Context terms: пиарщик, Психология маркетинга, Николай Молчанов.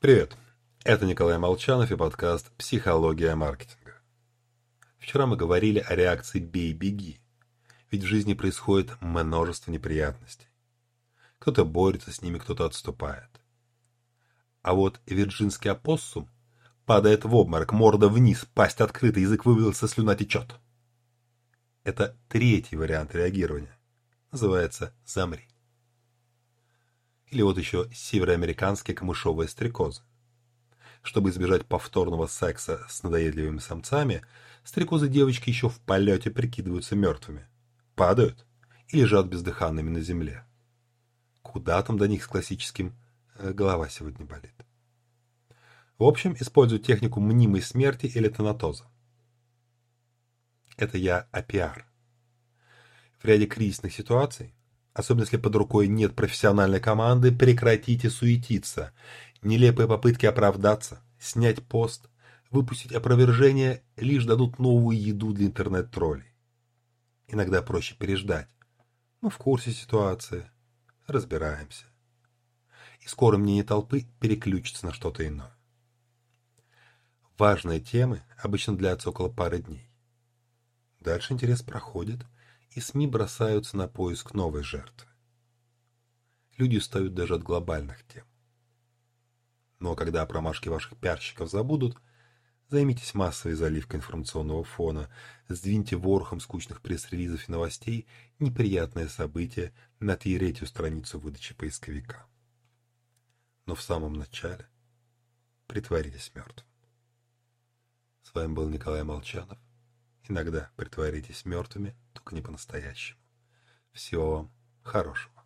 Привет, это Николай Молчанов и подкаст «Психология маркетинга». Вчера мы говорили о реакции «бей-беги», ведь в жизни происходит множество неприятностей. Кто-то борется с ними, кто-то отступает. А вот вирджинский опоссум падает в обморок, морда вниз, пасть открыта, язык вывалился, слюна течет. Это третий вариант реагирования, называется «замри». Или вот еще североамериканские камышовые стрекозы. Чтобы избежать повторного секса с надоедливыми самцами, стрекозы-девочки еще в полете прикидываются мертвыми, падают и лежат бездыханными на земле. Куда там до них с классическим «голова сегодня болит». В общем, использую технику мнимой смерти или тонатоза. Это я о пиар. В ряде кризисных ситуаций, особенно если под рукой нет профессиональной команды, прекратите суетиться. Нелепые попытки оправдаться, снять пост, выпустить опровержение лишь дадут новую еду для интернет-троллей. Иногда проще переждать. Мы в курсе ситуации, разбираемся. И скоро мнение толпы переключится на что-то иное. Важные темы обычно длятся около пары дней. Дальше интерес проходит, и СМИ бросаются на поиск новой жертвы. Люди устают даже от глобальных тем. Но когда о промашке ваших пиарщиков забудут, займитесь массовой заливкой информационного фона, сдвиньте ворохом скучных пресс-релизов и новостей неприятное событие на третью страницу выдачи поисковика. Но в самом начале притворитесь мертвым. С вами был Николай Молчанов. Иногда притворитесь мертвыми, только не по-настоящему. Всего вам хорошего.